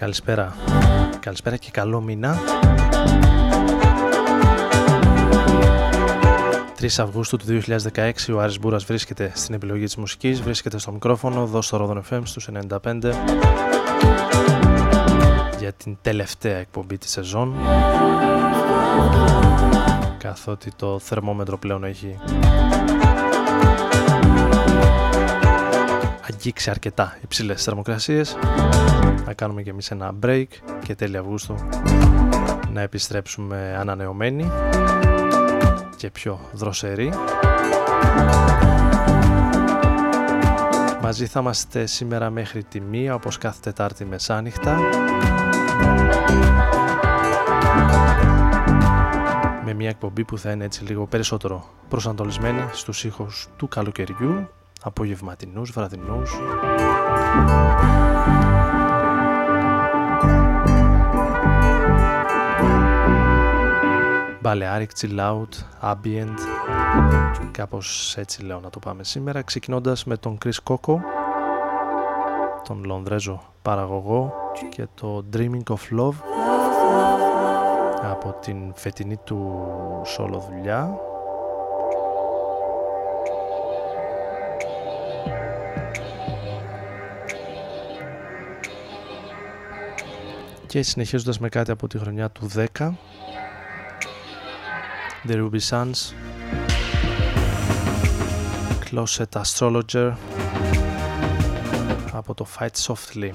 Καλησπέρα. Καλησπέρα και καλό μήνα. 3 Αυγούστου του 2016 ο Άρης Μπούρας βρίσκεται στην επιλογή της μουσικής, βρίσκεται στο μικρόφωνο εδώ στο Rodon FM στους 95 για την τελευταία εκπομπή της σεζόν, καθότι το θερμόμετρο πλέον έχει αγγίξει αρκετά υψηλές θερμοκρασίες. Θα κάνουμε και εμείς ένα break και τέλη Αυγούστου να επιστρέψουμε ανανεωμένοι και πιο δροσεροί. Μαζί θα είμαστε σήμερα μέχρι τη μία, όπως κάθε Τετάρτη μεσάνυχτα, με μια εκπομπή που θα είναι έτσι λίγο περισσότερο προσανατολισμένη στους ήχους του καλοκαιριού, απογευματινούς, βραδινούς. Balearic, chill out, ambient, κάπως έτσι λέω να το πάμε σήμερα, ξεκινώντας με τον Chris Coco, τον Λονδρέζο παραγωγό, και το Dreaming of Love από την φετινή του solo δουλειά. Και συνεχίζοντας με κάτι από τη χρονιά του 10, The Ruby Suns, Closet Astrologer, από το Fight Softly.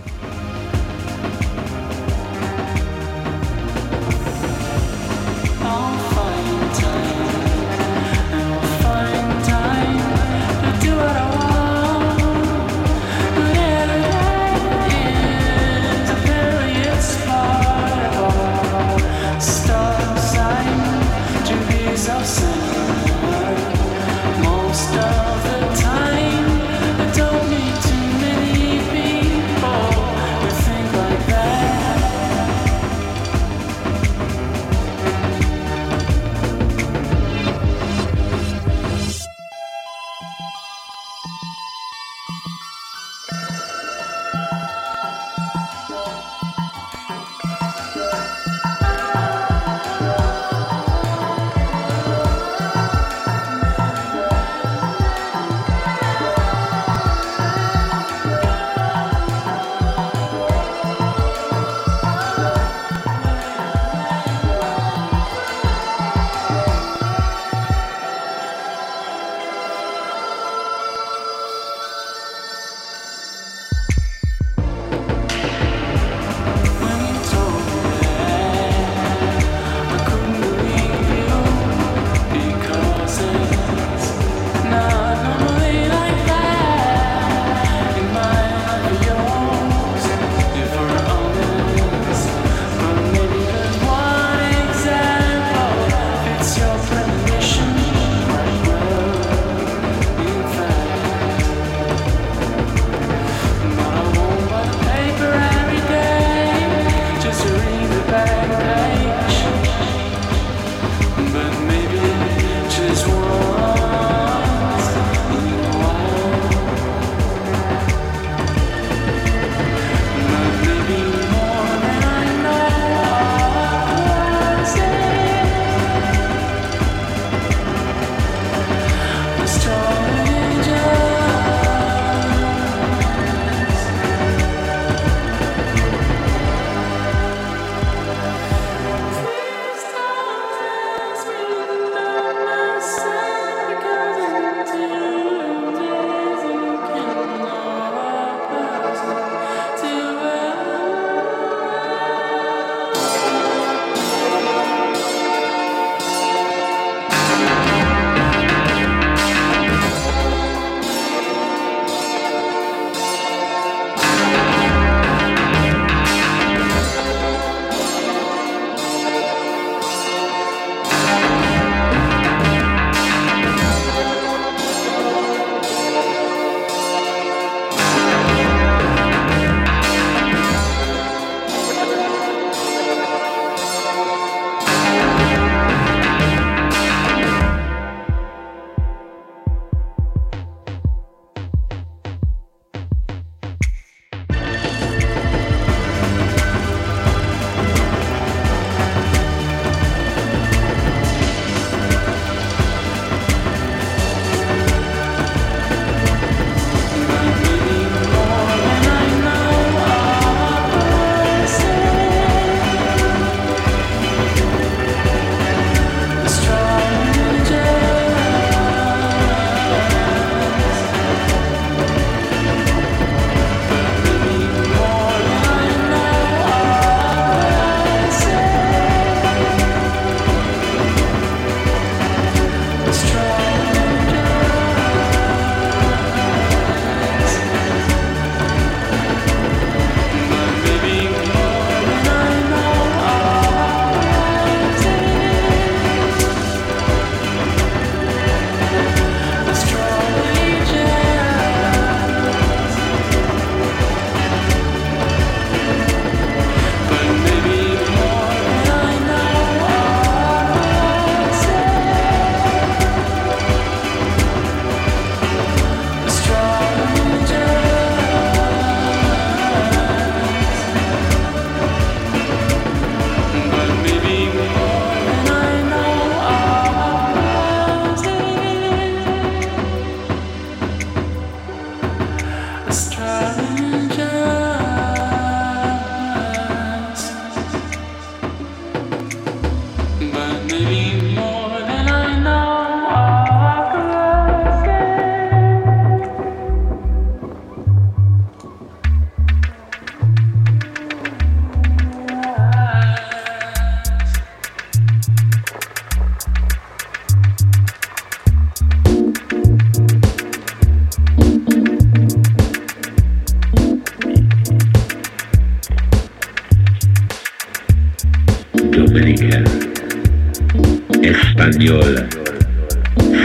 Hispaniola,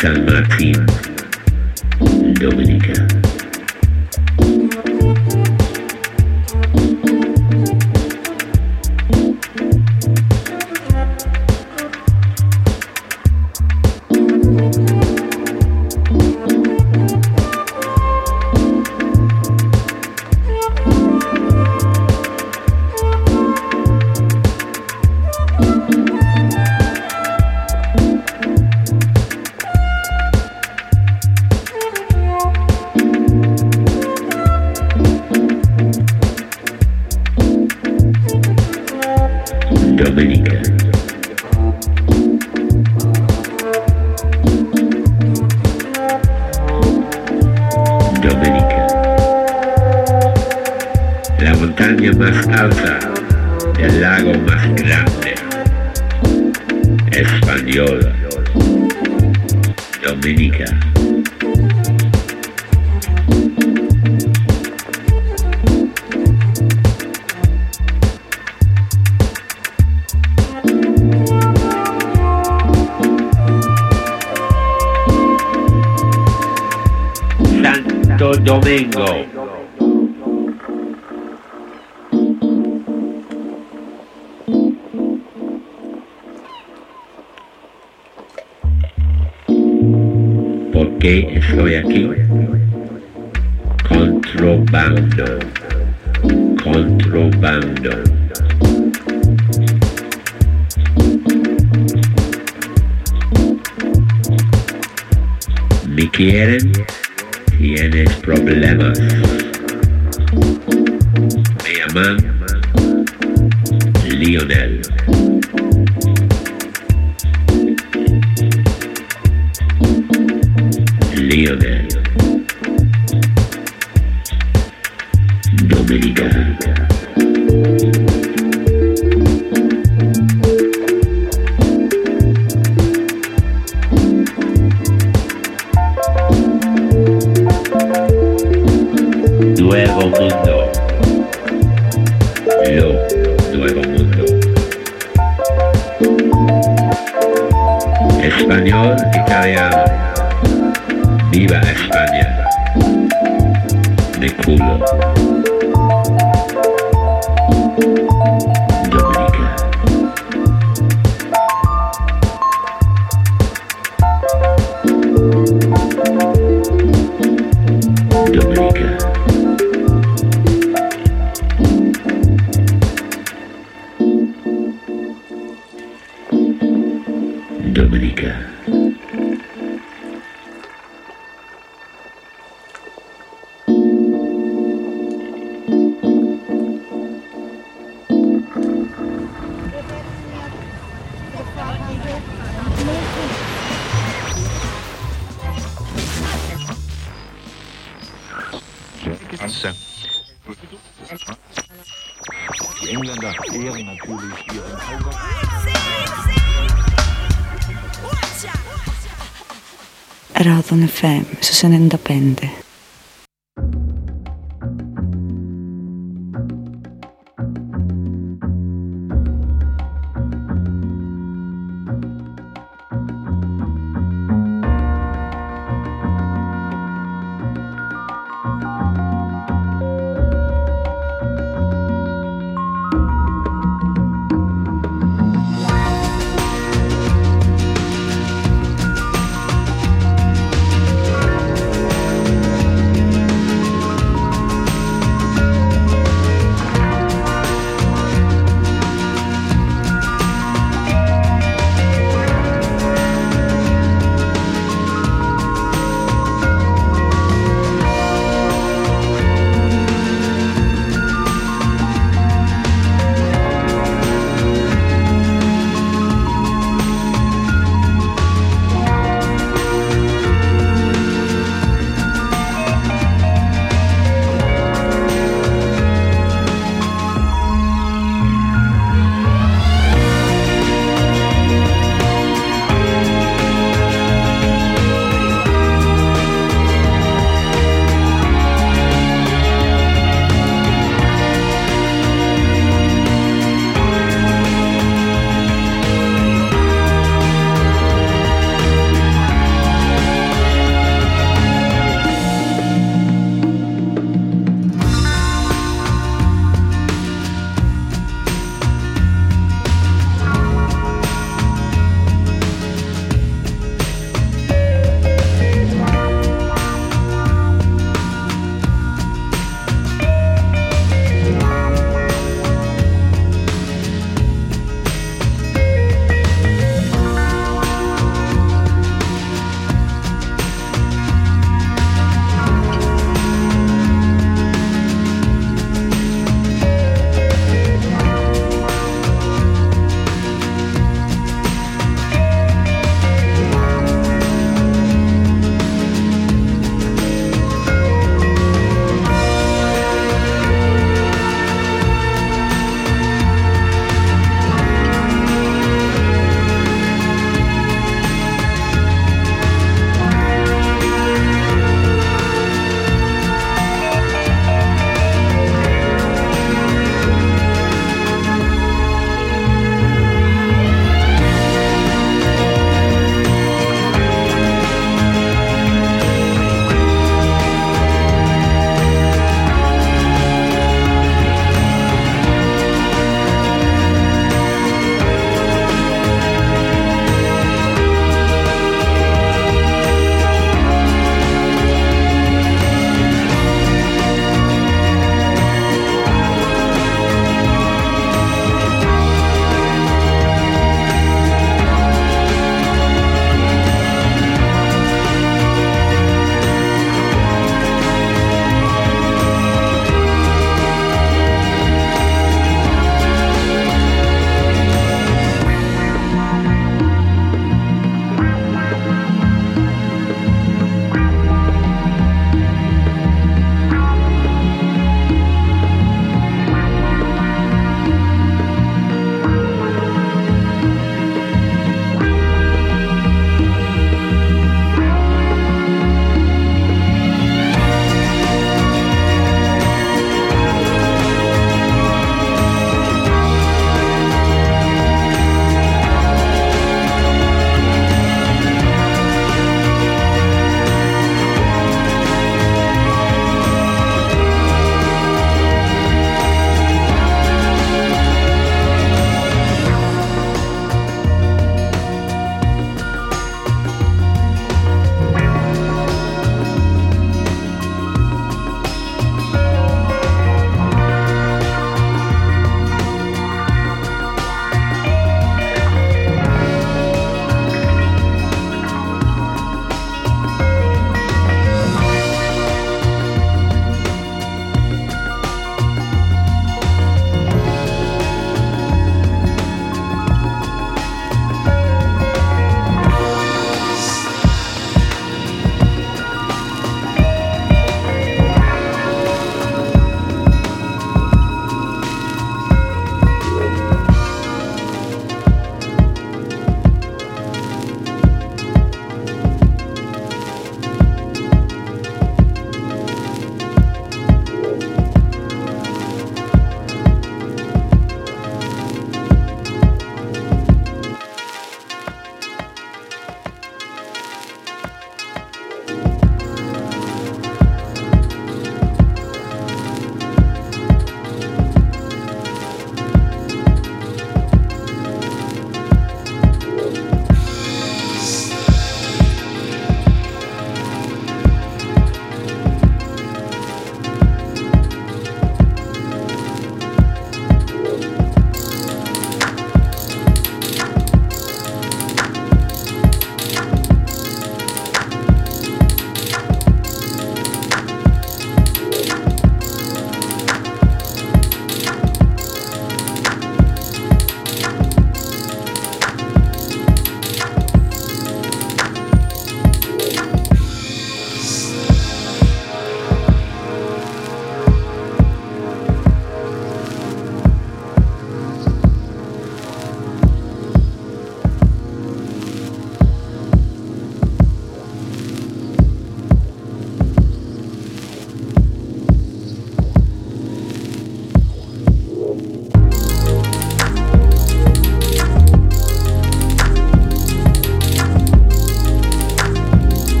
San Martín, Dominica. Rodon FM 95.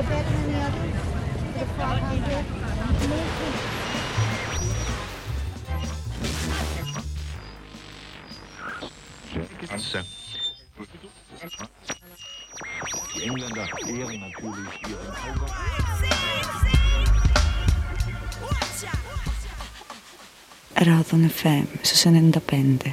They're better than the others. The 500. Die Engländer ehren natürlich ihren Hauser. Rodon FM στους 95.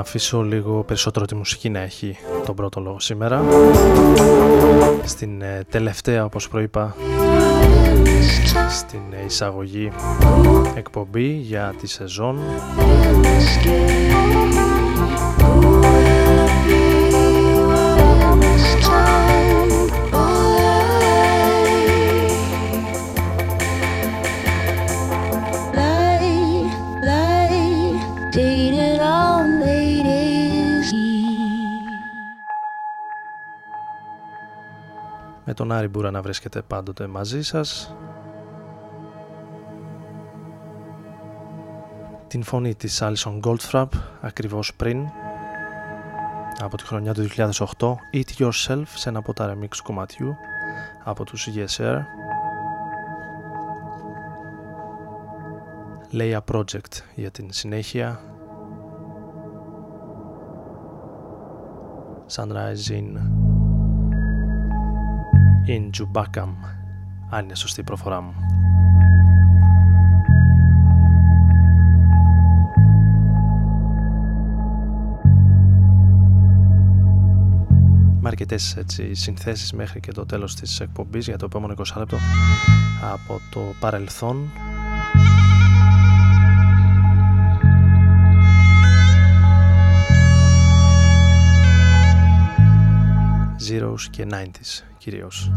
Αφήσω λίγο περισσότερο τη μουσική να έχει τον πρώτο λόγο σήμερα. Στην τελευταία, όπως προείπα, στην εισαγωγή εκπομπή για τη σεζόν, με τον Άρη Μπούρα να βρίσκεται πάντοτε μαζί σας. Την φωνή της Alison Goldfrapp ακριβώς πριν από τη χρονιά του 2008, Eat Yourself, σε ένα από τα remix κομματιού από τους Yes Air Leia Project για την συνέχεια. Sunrise in Jubakam, αν είναι σωστή η προφορά μου. Με αρκετές συνθέσεις μέχρι και το τέλος της εκπομπής για το επόμενο 20 λεπτό από το παρελθόν. Zeros και 90s κυρίως.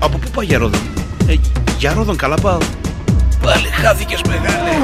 Από πού πάω για Ρόδον? Για Ρόδον καλά πάω. Πάλι χάθηκες μεγάλε.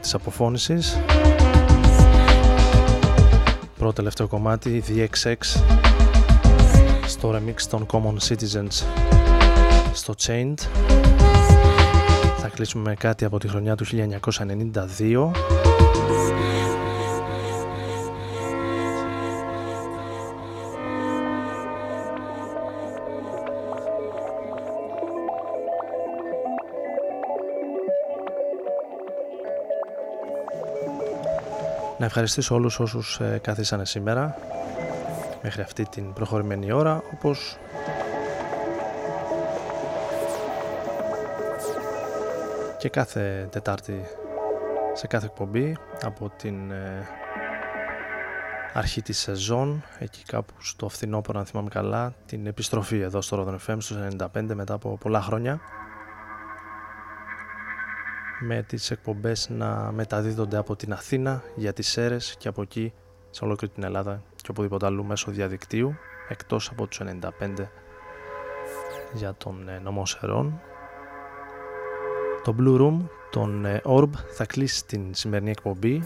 της αποφώνησης. Πρώτο τελευταίο κομμάτι The XX στο remix των Common Citizens στο Chained. Θα κλείσουμε με κάτι από τη χρονιά του 1992 . Να ευχαριστήσω όλους όσους καθίσανε σήμερα μέχρι αυτή την προχωρημένη ώρα, όπως και κάθε Τετάρτη σε κάθε εκπομπή από την αρχή της σεζόν, εκεί κάπου στο φθινόπωρο αν θυμάμαι καλά, την επιστροφή εδώ στο Rodon FM στους 95 μετά από πολλά χρόνια, με τις εκπομπές να μεταδίδονται από την Αθήνα για τις ΣΕΡΕΣ και από εκεί σε ολόκληρη την Ελλάδα και οπουδήποτε αλλού μέσω διαδικτύου, εκτός από τους 95 για τον νομό Σερών. Το Blue Room, τον Orb, θα κλείσει την σημερινή εκπομπή.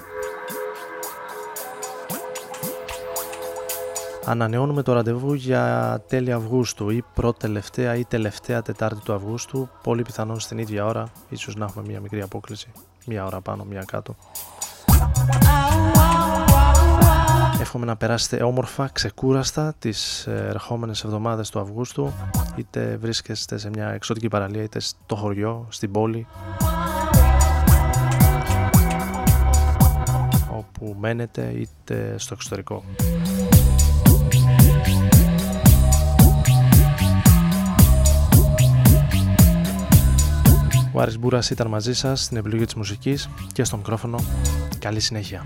Ανανεώνουμε το ραντεβού για τέλη Αυγούστου ή πρώτη-τελευταία ή τελευταία Τετάρτη του Αυγούστου, πολύ πιθανόν στην ίδια ώρα, ίσως να έχουμε μια μικρή απόκληση, μια ώρα πάνω, μια κάτω. Εύχομαι να περάσετε όμορφα, ξεκούραστα τις ερχόμενες εβδομάδες του Αυγούστου, είτε βρίσκεστε σε μια εξωτική παραλία, είτε στο χωριό, στην πόλη, όπου μένετε, είτε στο εξωτερικό. Ο Άρης Μπούρας ήταν μαζί σας στην επιλογή της μουσικής και στο μικρόφωνο. Καλή συνέχεια.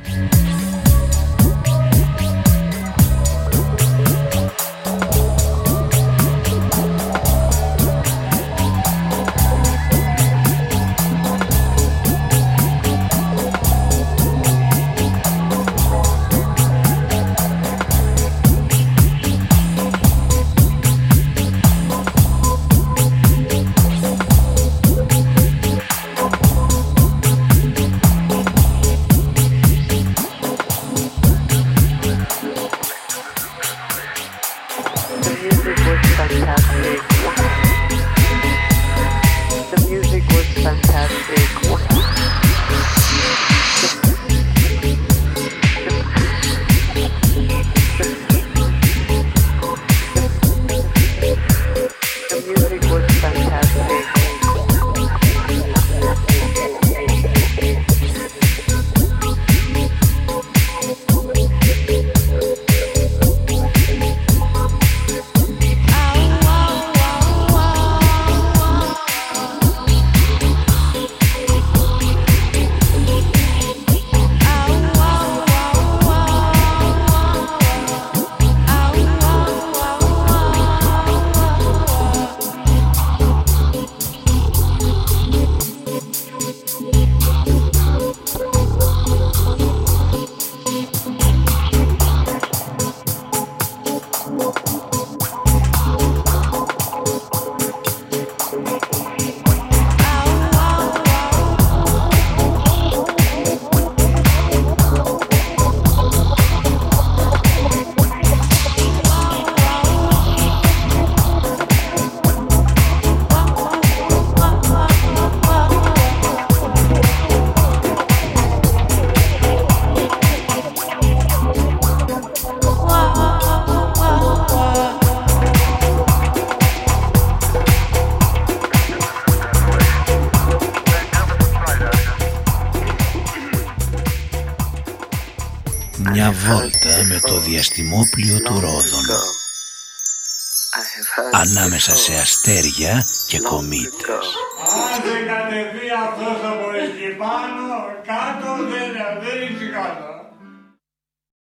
Διαστημόπλιο του Ρόδων, ανάμεσα σε αστέρια και κομήτες. Άντε κατεβεί αυτός από εκεί πάνω, κάτω δεν